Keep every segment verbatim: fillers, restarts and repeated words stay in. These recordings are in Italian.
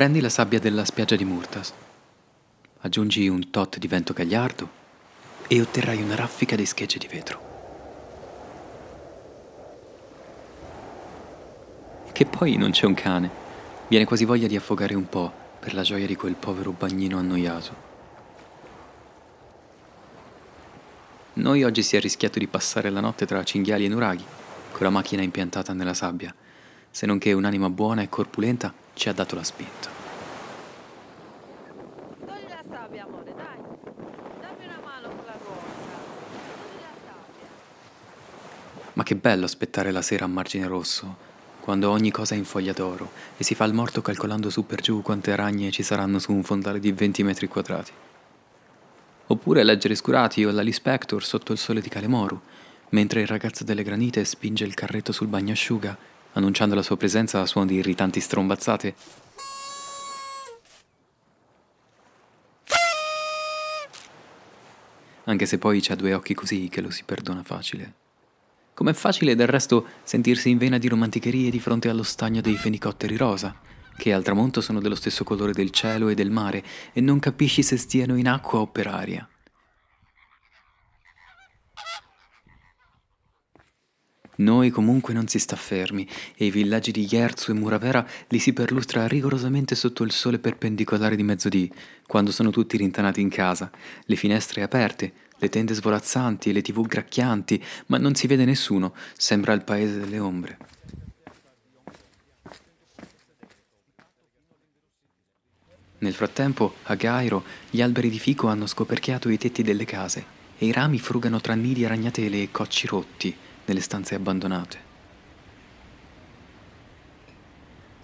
Prendi la sabbia della spiaggia di Murtas, aggiungi un tot di vento gagliardo e otterrai una raffica di schegge di vetro. Che poi non c'è un cane. Viene quasi voglia di affogare un po' per la gioia di quel povero bagnino annoiato. Noi oggi si è rischiato di passare la notte tra cinghiali e nuraghi, con la macchina impiantata nella sabbia, se non che un'anima buona e corpulenta ci ha dato la spinta. Togli la sabbia, amore, dai. Dammi una mano con la ruota. Togli la sabbia. Ma che bello aspettare la sera a margine rosso, quando ogni cosa è in foglia d'oro e si fa il morto calcolando su per giù quante aragne ci saranno su un fondale di venti metri quadrati. Oppure leggere Scurati o l'Ali Spector sotto il sole di Kalemoru, mentre il ragazzo delle granite spinge il carretto sul bagnasciuga, annunciando la sua presenza a suon di irritanti strombazzate. Anche se poi c'ha due occhi così che lo si perdona facile. Com'è facile del resto sentirsi in vena di romanticherie di fronte allo stagno dei fenicotteri rosa, che al tramonto sono dello stesso colore del cielo e del mare, e non capisci se stiano in acqua o per aria. Noi comunque non si sta fermi, e i villaggi di Hierzu e Muravera li si perlustra rigorosamente sotto il sole perpendicolare di mezzodì, quando sono tutti rintanati in casa, le finestre aperte, le tende svolazzanti e le tv gracchianti, ma non si vede nessuno, sembra il paese delle ombre. Nel frattempo, a Gairo, gli alberi di fico hanno scoperchiato i tetti delle case e i rami frugano tra nidi ragnatele e cocci rotti nelle stanze abbandonate.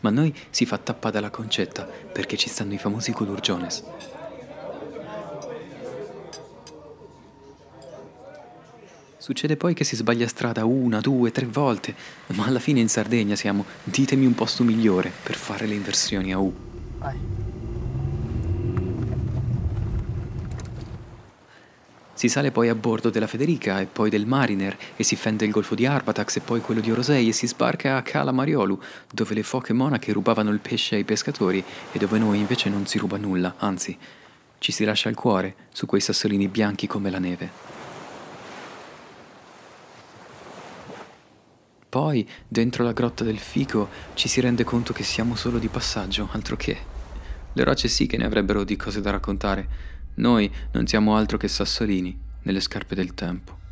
Ma noi si fa tappa dalla Concetta perché ci stanno i famosi culurgiones. Succede poi che si sbaglia strada una, due, tre volte, ma alla fine in Sardegna siamo ditemi un posto migliore per fare le inversioni a U. Vai. Si sale poi a bordo della Federica e poi del Mariner e si fende il golfo di Arbatax e poi quello di Orosei e si sbarca a Cala Mariolu, dove le foche monache rubavano il pesce ai pescatori e dove noi invece non si ruba nulla, anzi, ci si lascia il cuore su quei sassolini bianchi come la neve. Poi, dentro la grotta del Fico, ci si rende conto che siamo solo di passaggio, altro che. Le rocce sì che ne avrebbero di cose da raccontare. Noi non siamo altro che sassolini nelle scarpe del tempo.